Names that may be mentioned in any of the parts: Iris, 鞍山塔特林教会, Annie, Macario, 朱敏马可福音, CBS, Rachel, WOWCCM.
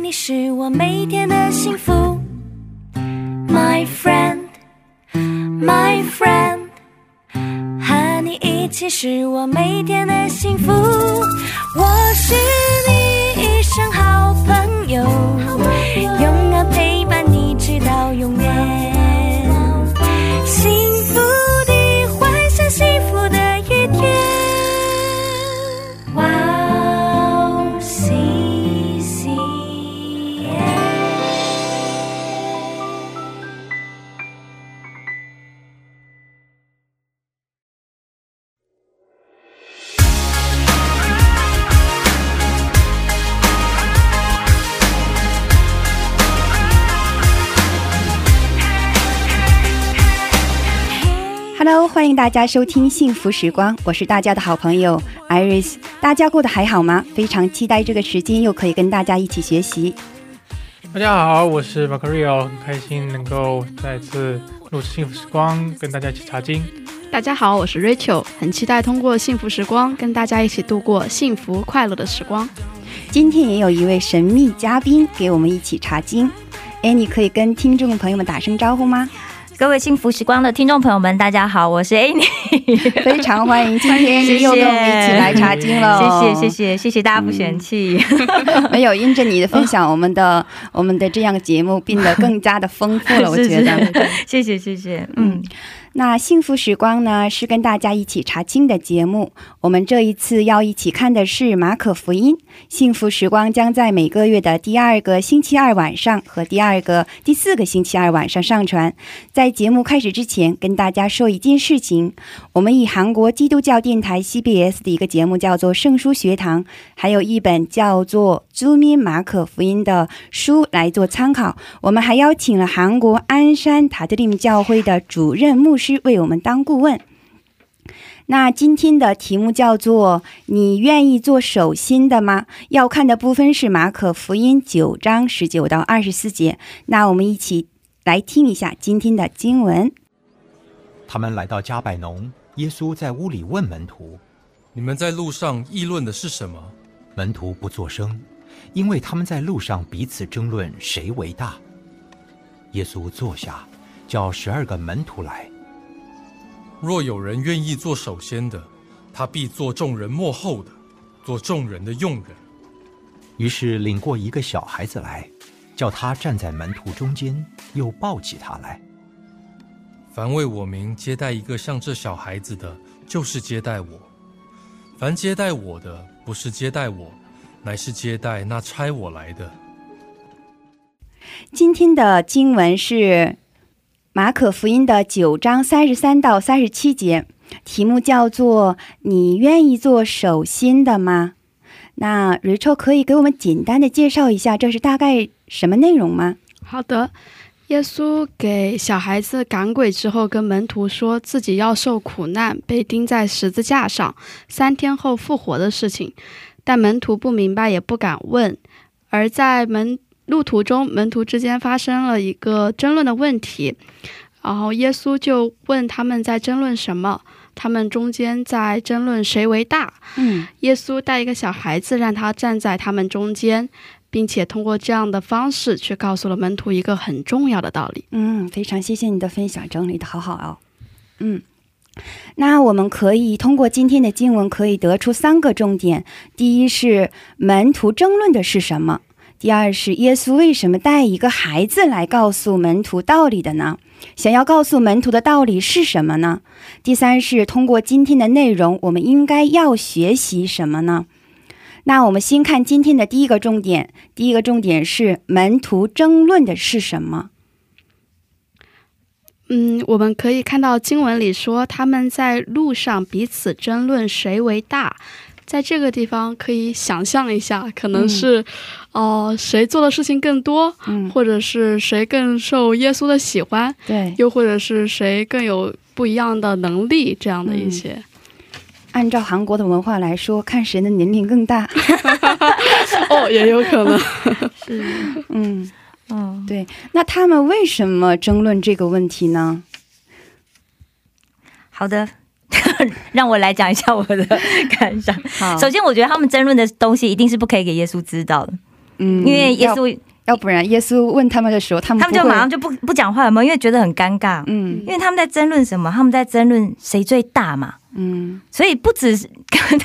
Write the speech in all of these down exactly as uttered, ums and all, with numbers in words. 你是我每天的幸福 My friend, my friend 和你一起是我每天的幸福 我是你一生好朋友 永远陪伴你直到永远 欢迎大家收听幸福时光，我是大家的好朋友 Iris。 大家过得还好吗？非常期待这个时间又可以跟大家一起学习。 大家好，我是 Macario， 很开心能够再次录制幸福时光跟大家一起查经。 大家好，我是 Rachel， 很期待通过幸福时光跟大家一起度过幸福快乐的时光。 今天也有一位神秘嘉宾给我们一起查经。 Annie， 可以跟听众朋友们打声招呼吗？ 各位幸福时光的听众朋友们，大家好，我是 Annie。 非常欢迎今天Annie又跟我们一起来查经了，谢谢谢谢谢谢大家不嫌弃。 没有，因着你的分享，我们的我们的这样节目变得更加的丰富了，我觉得谢谢谢谢。嗯，那幸福时光呢是跟大家一起查经的节目， 我们这一次要一起看的是马可福音。 幸福时光将在每个月的第二个星期二晚上和第二个第四个星期二晚上上传。 在节目开始之前跟大家说一件事情， 我们以韩国基督教电台 C B S 的一个节目叫做圣书学堂， 还有一本叫做《朱敏马可福音》的书来做参考。 我们还邀请了韩国鞍山塔特林教会的主任牧师为我们当顾问。 那今天的题目叫做你愿意做手心的吗？ 要看的部分是马可福音九章十九到二十四节。 那我们一起 来听一下今天的经文。 他们来到加百农，耶稣在屋里问门徒：“你们在路上议论的是什么？” 门徒不作声，因为他们在路上彼此争论谁为大。 耶稣坐下，叫十二个门徒来。 若有人愿意做首先的，他必做众人末后的， 做众人的用人。 于是领过一个小孩子来， 叫他站在门徒中间， 又抱起他来。 凡为我名接待一个像这小孩子的，就是接待我。 凡接待我的，不是接待我， 乃是接待那差我来的。 今天的经文是马可福音的九章三十三到三十七节， 题目叫做你愿意做手心的吗？ 那 Rachel 可以给我们简单的介绍一下这是大概什么内容吗？ 好的，耶稣给小孩子赶鬼之后跟门徒说自己要受苦难，被钉在十字架上，三天后复活的事情，但门徒不明白也不敢问。而在门路途中门徒之间发生了一个争论的问题，然后耶稣就问他们在争论什么， 他们中间在争论谁为大。 耶稣带一个小孩子让他站在他们中间， 并且通过这样的方式去告诉了门徒一个很重要的道理。 非常谢谢你的分享，整理的好好哦。 那我们可以通过今天的经文可以得出三个重点。 第一是门徒争论的是什么， 第二是耶稣为什么带一个孩子来告诉门徒道理的呢？ 想要告诉门徒的道理是什么呢？ 第三是通过今天的内容我们应该要学习什么呢？ 那我们先看今天的第一个重点。 第一个重点是门徒争论的是什么？ 嗯， 我们可以看到经文里说他们在路上彼此争论谁为大。 在这个地方可以想象一下，可能是谁做的事情更多，或者是谁更受耶稣的喜欢，又或者是谁更有不一样的能力这样的一些。按照韩国的文化来说，看谁的年龄更大。哦，也有可能。嗯，对。那他们为什么争论这个问题呢？好的。 让我来讲一下我的感想。首先我觉得他们争论的东西一定是不可以给耶稣知道的，因为耶稣问他们的时候，他们就马上就不讲话，因为觉得很尴尬。因为他们在争论什么？他们在争论谁最大嘛。所以不只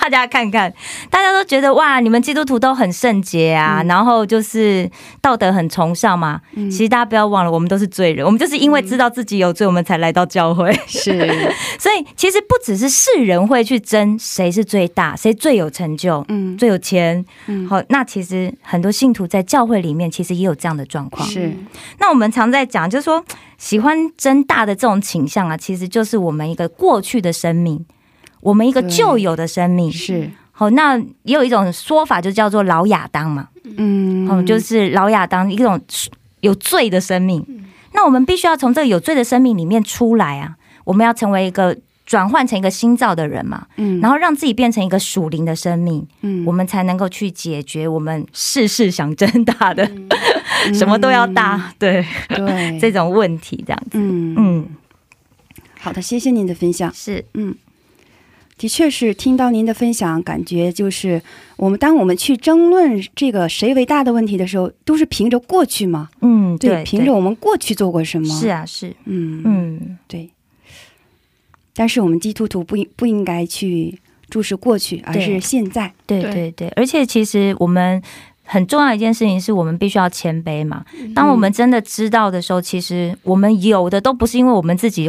大家看看，大家都觉得哇，你们基督徒都很圣洁啊，然后就是道德很崇尚嘛。其实大家不要忘了，我们都是罪人，我们就是因为知道自己有罪，我们才来到教会。是，所以其实不只是世人会去争谁是最大，谁最有成就，最有钱。那其实很多信徒在教会里面其实也有这样的状况。是。 那我们常在讲就是说喜欢争大的这种倾向啊，其实就是我们一个过去的生命。我们一个旧有的生命，好，那也有一种说法就叫做老亚当嘛，我们就是老亚当一种有罪的生命。那我们必须要从这个有罪的生命里面出来啊，我们要成为一个转换成一个新造的人嘛，然后让自己变成一个属灵的生命，我们才能够去解决我们事事想争大的 什么都要大。对对，这种问题这样子。嗯，好的，谢谢您的分享。是，嗯，的确是听到您的分享，感觉就是我们当我们去争论这个谁为大的问题的时候，都是凭着过去嘛。嗯，对，凭着我们过去做过什么。是啊，是，嗯嗯，对。但是我们基督徒不应该去就是过去，而是现在。对对对，而且其实我们 很重要一件事情是我们必须要谦卑嘛。当我们真的知道的时候，其实我们有的都不是因为我们自己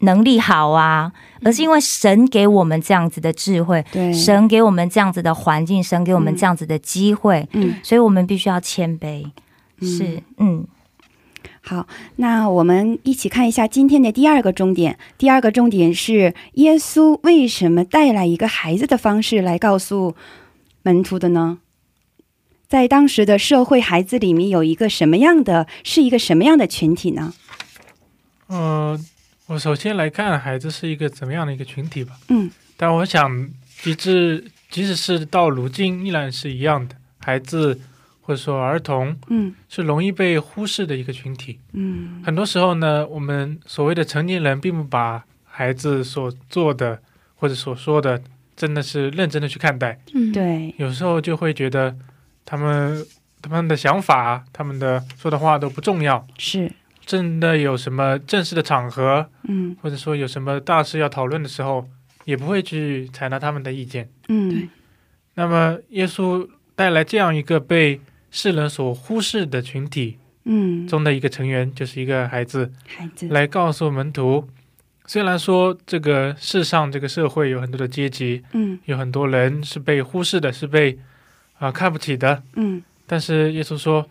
能力好啊，而是因为神给我们这样子的智慧，神给我们这样子的环境，神给我们这样子的机会。所以我们必须要谦卑。是，嗯，好，那我们一起看一下今天的第二个重点，第二个重点是耶稣为什么带来一个孩子的方式来告诉门徒的呢？ 在当时的社会孩子里面有一个什么样的是一个什么样的群体呢？嗯，我首先来看孩子是一个怎么样的一个群体吧。嗯，但我想即使即使是到如今依然是一样的，孩子或者说儿童是容易被忽视的一个群体。嗯，很多时候呢，我们所谓的成年人并不把孩子所做的或者所说的真的是认真的去看待。对，有时候就会觉得 他们他们的想法，他们的说的话都不重要。是，真的有什么正式的场合，或者说有什么大事要讨论的时候，也不会去采纳他们的意见。嗯，那么耶稣带来这样一个被世人所忽视的群体，中的一个成员，就是一个孩子来告诉门徒，虽然说这个世上这个社会有很多的阶级，有很多人是被忽视的，是被 看不起的。但是耶稣说，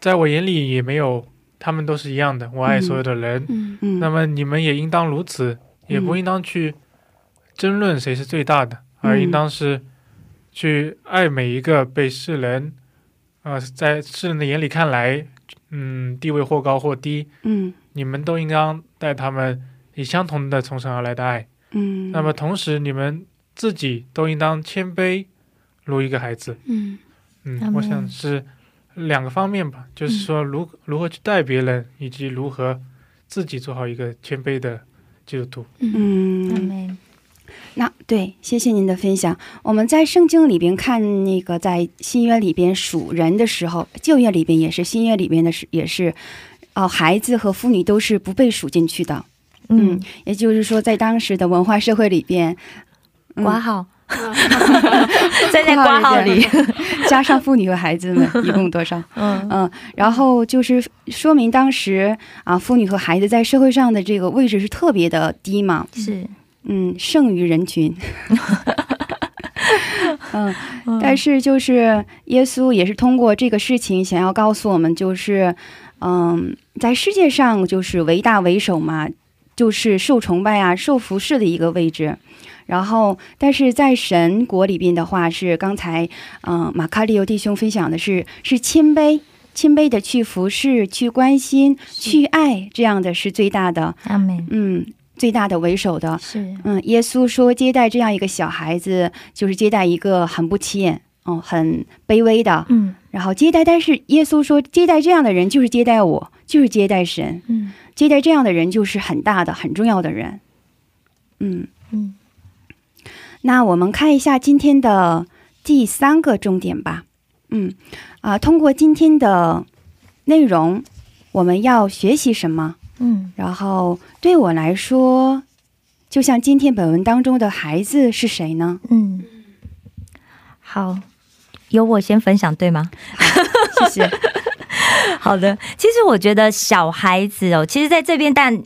在我眼里也没有他们都是一样的，我爱所有的人。那么你们也应当如此，也不应当去争论谁是最大的，而应当是去爱每一个被世人在世人的眼里看来地位或高或低。你们都应当待他们以相同的崇尚而来的爱。那么同时你们自己都应当谦卑 如一个孩子。嗯，我想是两个方面吧，就是说如如何去带别人，以及如何自己做好一个谦卑的基督徒。嗯，阿们。那对，谢谢您的分享。我们在圣经里边看那个在新约里边也是，哦，孩子和妇女都是不被数进去的。嗯，也就是说在当时的文化社会里边，括号 在括号里加上妇女和孩子们，一共多少？嗯，然后就是说明当时啊妇女和孩子在社会上的这个位置是特别的低嘛。是，嗯，剩余人群。嗯，但是就是耶稣也是通过这个事情想要告诉我们，就是嗯在世界上就是为大为首嘛， 就是受崇拜啊，受服侍的一个位置。 然后但是在神国里边的话是刚才马卡里欧弟兄分享的是是谦卑，谦卑的去服侍，去关心，去爱这样的是最大的。阿们。嗯，最大的为首的。是，嗯，耶稣说接待这样一个小孩子就是接待一个很不起眼，哦，很卑微的，嗯，然后接待但是耶稣说接待这样的人就是接待我，就是接待神。嗯， 接待这样的人就是很大的很重要的人。嗯，那我们看一下今天的第三个重点吧。嗯啊，通过今天的内容，我们要学习什么？嗯，然后对我来说，就像今天本文当中的孩子是谁呢？嗯，好，由我先分享对吗？谢谢。好的，其实我觉得小孩子哦，其实在这边但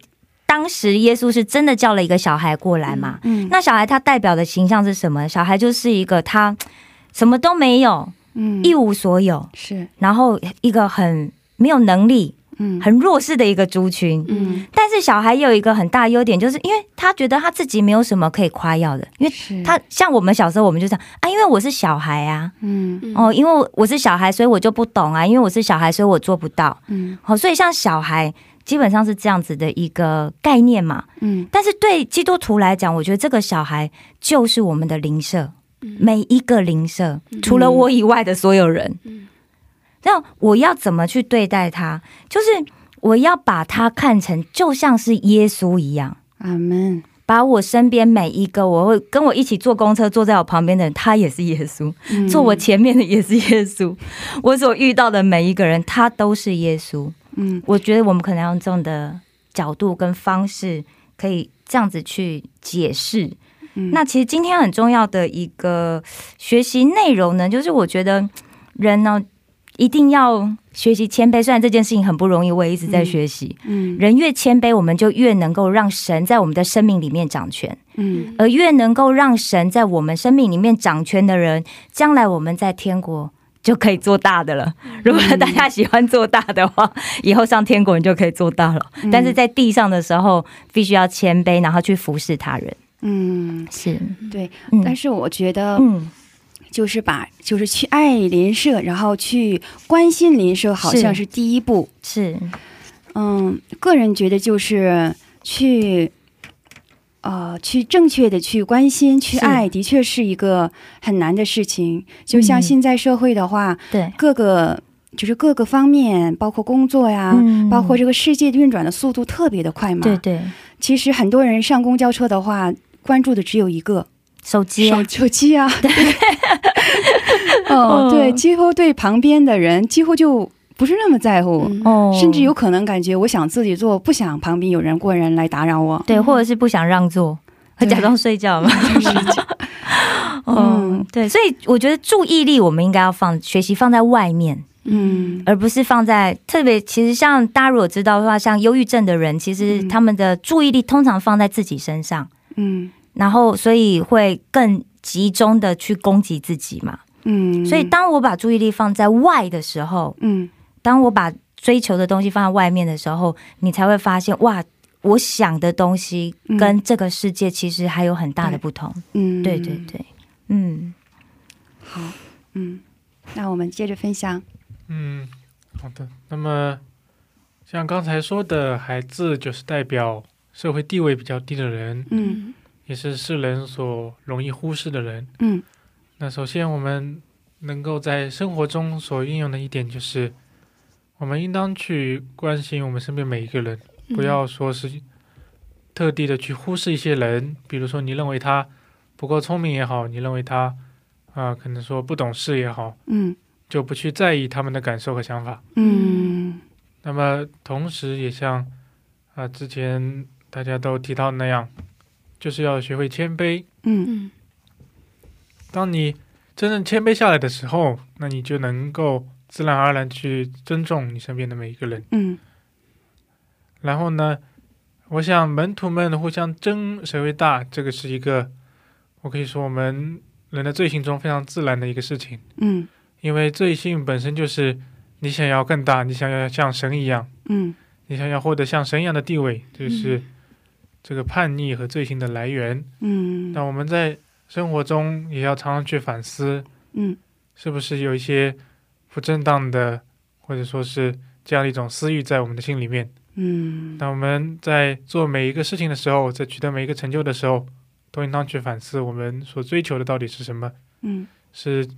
当时耶稣是真的叫了一个小孩过来嘛，那小孩他代表的形象是什么？小孩就是一个他什么都没有，一无所有，然后一个很没有能力，很弱势的一个族群。但是小孩有一个很大优点，就是因为他觉得他自己没有什么可以夸耀的，因为他像我们小时候我们就想，啊，因为我是小孩啊，哦，因为我是小孩，所以我就不懂啊，因为我是小孩，所以我做不到。好，所以像小孩 基本上是这样子的一个概念嘛。但是对基督徒来讲，我觉得这个小孩就是我们的灵舍，每一个灵舍，除了我以外的所有人。那我要怎么去对待他？就是我要把他看成就像是耶稣一样。阿们。把我身边每一个我跟我一起坐公车坐在我旁边的人，他也是耶稣，坐我前面的也是耶稣，我所遇到的每一个人他都是耶稣。 我觉得我们可能要用这种的角度跟方式可以这样子去解释。那其实今天很重要的一个学习内容呢，就是我觉得人呢一定要学习谦卑，虽然这件事情很不容易，我一直在学习，人越谦卑我们就越能够让神在我们的生命里面掌权，而越能够让神在我们生命里面掌权的人，将来我们在天国 就可以做大的了。如果大家喜欢做大的话，以后上天国你就可以做到了，但是在地上的时候必须要谦卑，然后去服侍他人。嗯，是对。但是我觉得就是把就是去爱邻舍，然后去关心邻舍，好像是第一步。是，嗯，个人觉得就是去 呃去正确的去关心去爱的确是一个很难的事情。就像现在社会的话，各个就是各个方面包括工作呀，包括这个世界运转的速度特别的快嘛。对对，其实很多人上公交车的话关注的只有一个手机手机啊。对哦对，几乎对旁边的人几乎就 不是那么在乎，甚至有可能感觉我想自己做不想旁边有人过人来打扰我，对，或者是不想让座，假装睡觉嘛，嗯，对，所以我觉得注意力我们应该要放学习放在外面，嗯，而不是放在特别其实像大家如果知道的话，像忧郁症的人其实他们的注意力通常放在自己身上，嗯，然后所以会更集中的去攻击自己嘛，嗯，所以当我把注意力放在外的时候，嗯， 当我把追求的东西放在外面的时候，你才会发现哇，我想的东西跟这个世界其实还有很大的不同。嗯，对对对，嗯，好，嗯，那我们接着分想。嗯，好的，那么像刚才说的，孩子就是代表社会地位比较低的人，嗯，也是世人所容易忽视的人。嗯，那首先我们能够在生活中所运用的一点就是 我们应当去关心我们身边每一个人，不要说是特地的去忽视一些人，比如说你认为他不够聪明也好，你认为他啊可能说不懂事也好，嗯，就不去在意他们的感受和想法。嗯，那么同时也像啊之前大家都提到那样，就是要学会谦卑。嗯嗯，当你真正谦卑下来的时候，那你就能够 自然而然去尊重你身边的每一个人。嗯，然后呢，我想门徒们互相争谁为大，这个是一个我可以说我们人的罪行中非常自然的一个事情。嗯，因为罪性本身就是你想要更大，你想要像神一样，嗯，你想要获得像神一样的地位，就是这个叛逆和罪行的来源。嗯，那我们在生活中也要常常去反思，嗯，是不是有一些 不正当的，或者说是这样一种私欲在我们的心里面。嗯，那我们在做每一个事情的时候，在取得每一个成就的时候，都应当去反思我们所追求的到底是什么。嗯，是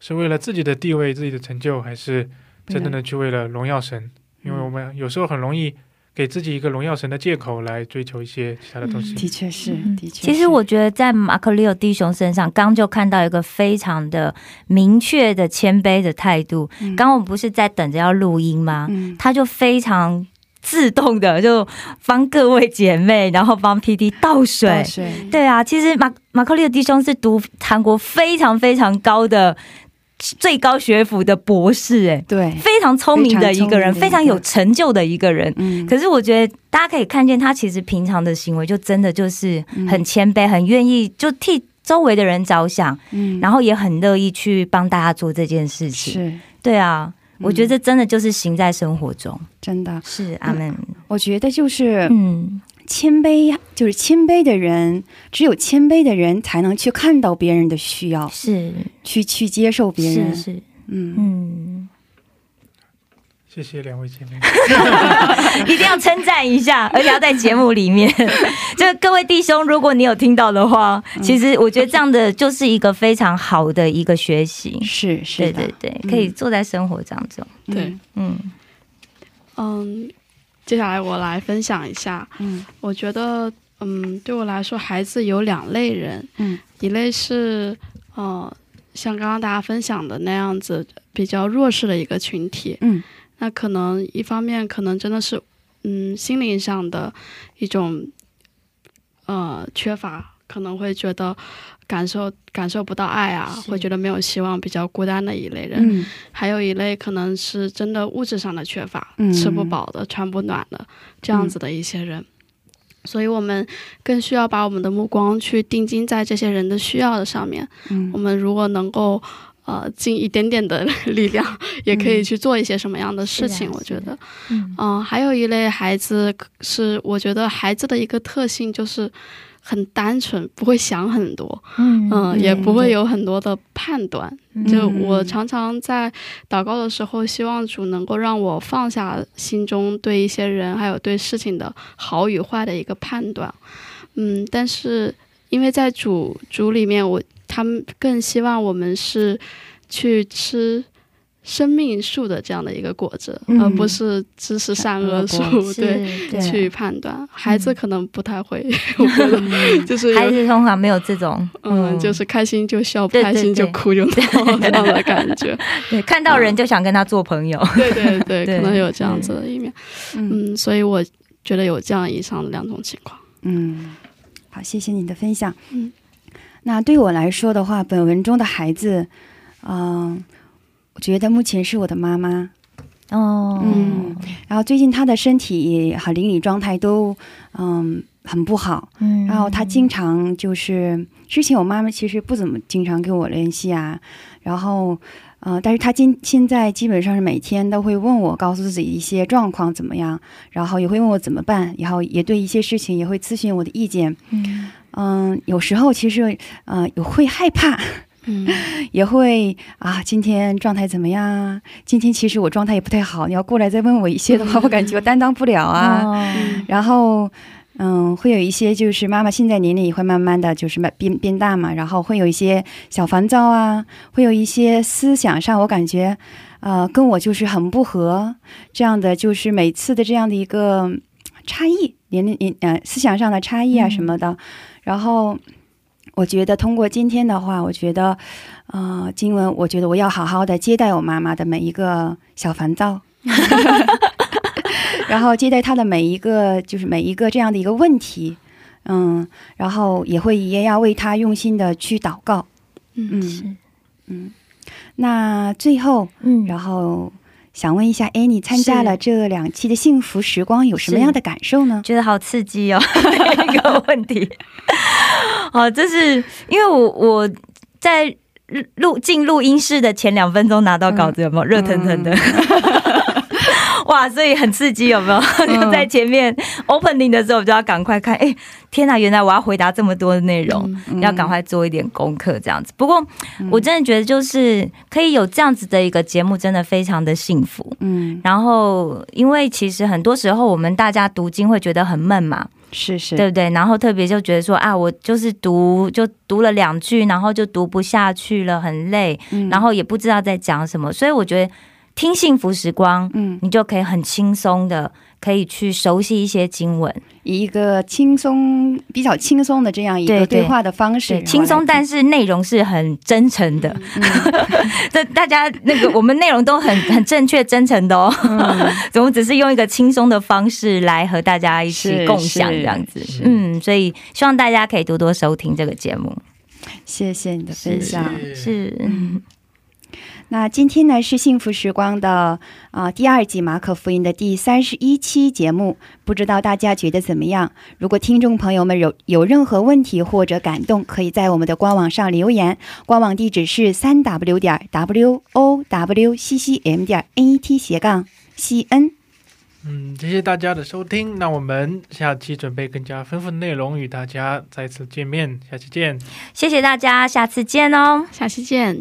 是为了自己的地位，自己的成就，还是真正的去为了荣耀神？因为我们有时候很容易 自己的地位、自己的成就，或者是自己的给自己一个荣耀神的借口来追求一些其他的东西。的确是的确是其实我觉得在 Macario 弟兄身上刚就看到一个非常的明确的谦卑的态度。 刚, 刚我们不是在等着要录音吗？ 他就非常 自动的就帮各位姐妹然后帮P D倒水对啊其实 Macario 弟兄是读韩国非常非常高的 最高学府的博士，非常聪明的一个人，非常有成就的一个人。可是我觉得大家可以看见他其实平常的行为就真的就是很谦卑，很愿意就替周围的人着想，然后也很乐意去帮大家做这件事情。对啊， 我觉得真的就是行在生活中，真的是，阿们。我觉得就是嗯谦卑，就是谦卑的人只有谦卑的人才能去看到别人的需要，是去去接受别人。是，一定要称赞一下，而且要在节目里面。这个各位弟兄如果你有听到的话，其实我觉得这样的就是一个非常好的一个学习。是是的对对，可以坐在生活当中。对，嗯嗯，嗯，接下来我来分享一下。嗯，我觉得嗯对我来说孩子有两类人，嗯，一类是呃像刚刚大家分享的那样子， 比较弱势的一个群体，那可能一方面可能真的是嗯心灵上的一种呃缺乏，可能会觉得感受感受不到爱啊，会觉得没有希望，比较孤单的一类人，还有一类可能是真的物质上的缺乏，吃不饱的穿不暖的这样子的一些人。所以我们更需要把我们的目光去定睛在这些人的需要的上面，我们如果能够 尽一点点的力量，也可以去做一些什么样的事情。我觉得还有一类孩子是我觉得孩子的一个特性就是很单纯，不会想很多，也不会有很多的判断，就我常常在祷告的时候希望主能够让我放下心中对一些人还有对事情的好与坏的一个判断。但是因为在主主里面我 他们更希望我们是去吃生命树的这样的一个果子，而不是知识善恶树。对，去判断孩子可能不太会有这种就是开心就笑，不开心就哭就闹那种感觉。对，看到人就想跟他做朋友。对对对，可能有这样子的一面。嗯，所以我觉得有这样以上的两种情况。嗯，好，谢谢你的分享。 那对我来说的话，本文中的孩子，嗯，我觉得目前是我的妈妈。哦，嗯，然后最近她的身体也很灵理状态都嗯很不好，然后她经常就是之前我妈妈其实不怎么经常跟我联系啊，然后呃但是她今现在基本上是每天都会问我，告诉自己一些状况怎么样，然后也会问我怎么办，然后也对一些事情也会咨询我的意见。 嗯，有时候其实呃有会害怕，也会啊今天状态怎么样，今天其实我状态也不太好，你要过来再问我一些的话，我感觉我担当不了啊。然后嗯会有一些就是妈妈现在年龄也会慢慢慢的就是变变大嘛，然后会有一些小烦躁啊，会有一些思想上我感觉呃跟我就是很不合这样的就是每次的这样的一个差异， 年龄思想上的差异啊什么的，然后我觉得通过今天的话，我觉得呃经文我觉得我要好好的接待我妈妈的每一个小烦躁，然后接待她的每一个就是每一个这样的一个问题，嗯，然后也会也要为她用心的去祷告。嗯，嗯，那最后然后 想问一下，哎，你参加了这两期的幸福时光有什么样的感受呢？觉得好刺激哦，这个问题。好，这是因为我我在录进录音室的前两分钟拿到稿子，有没有热腾腾的哇，所以很刺激有没有？就在前面 opening 的时候就要赶快看，哎， 天哪，原来我要回答这么多的内容，要赶快做一点功课这样子。不过我真的觉得就是可以有这样子的一个节目真的非常的幸福，然后因为其实很多时候我们大家读经会觉得很闷嘛，是是对不对，然后特别就觉得说啊我就是读就读了两句然后就读不下去了，很累，然后也不知道在讲什么。所以我觉得听幸福时光你就可以很轻松的可以去熟悉一些经文，一个轻松比较轻松的这样一个对话的方式，轻松但是内容是很真诚的，大家那个我们内容都很很正确真诚的哦，我们只是用一个轻松的方式来和大家一起共享这样子。嗯，所以希望大家可以多多收听这个节目。谢谢你的分享。是。 那今天呢是幸福时光的啊第二季马可福音的第三十一期节目，不知道大家觉得怎么样？如果听众朋友们有有任何问题或者感动，可以在我们的官网上留言，官网地址是 三 w 点 w o w c c m 点 n e t 斜杠 c n。 嗯，谢谢大家的收听，那我们下期准备更加丰富的内容与大家再次见面，下期见。谢谢大家，下次见哦，下期见。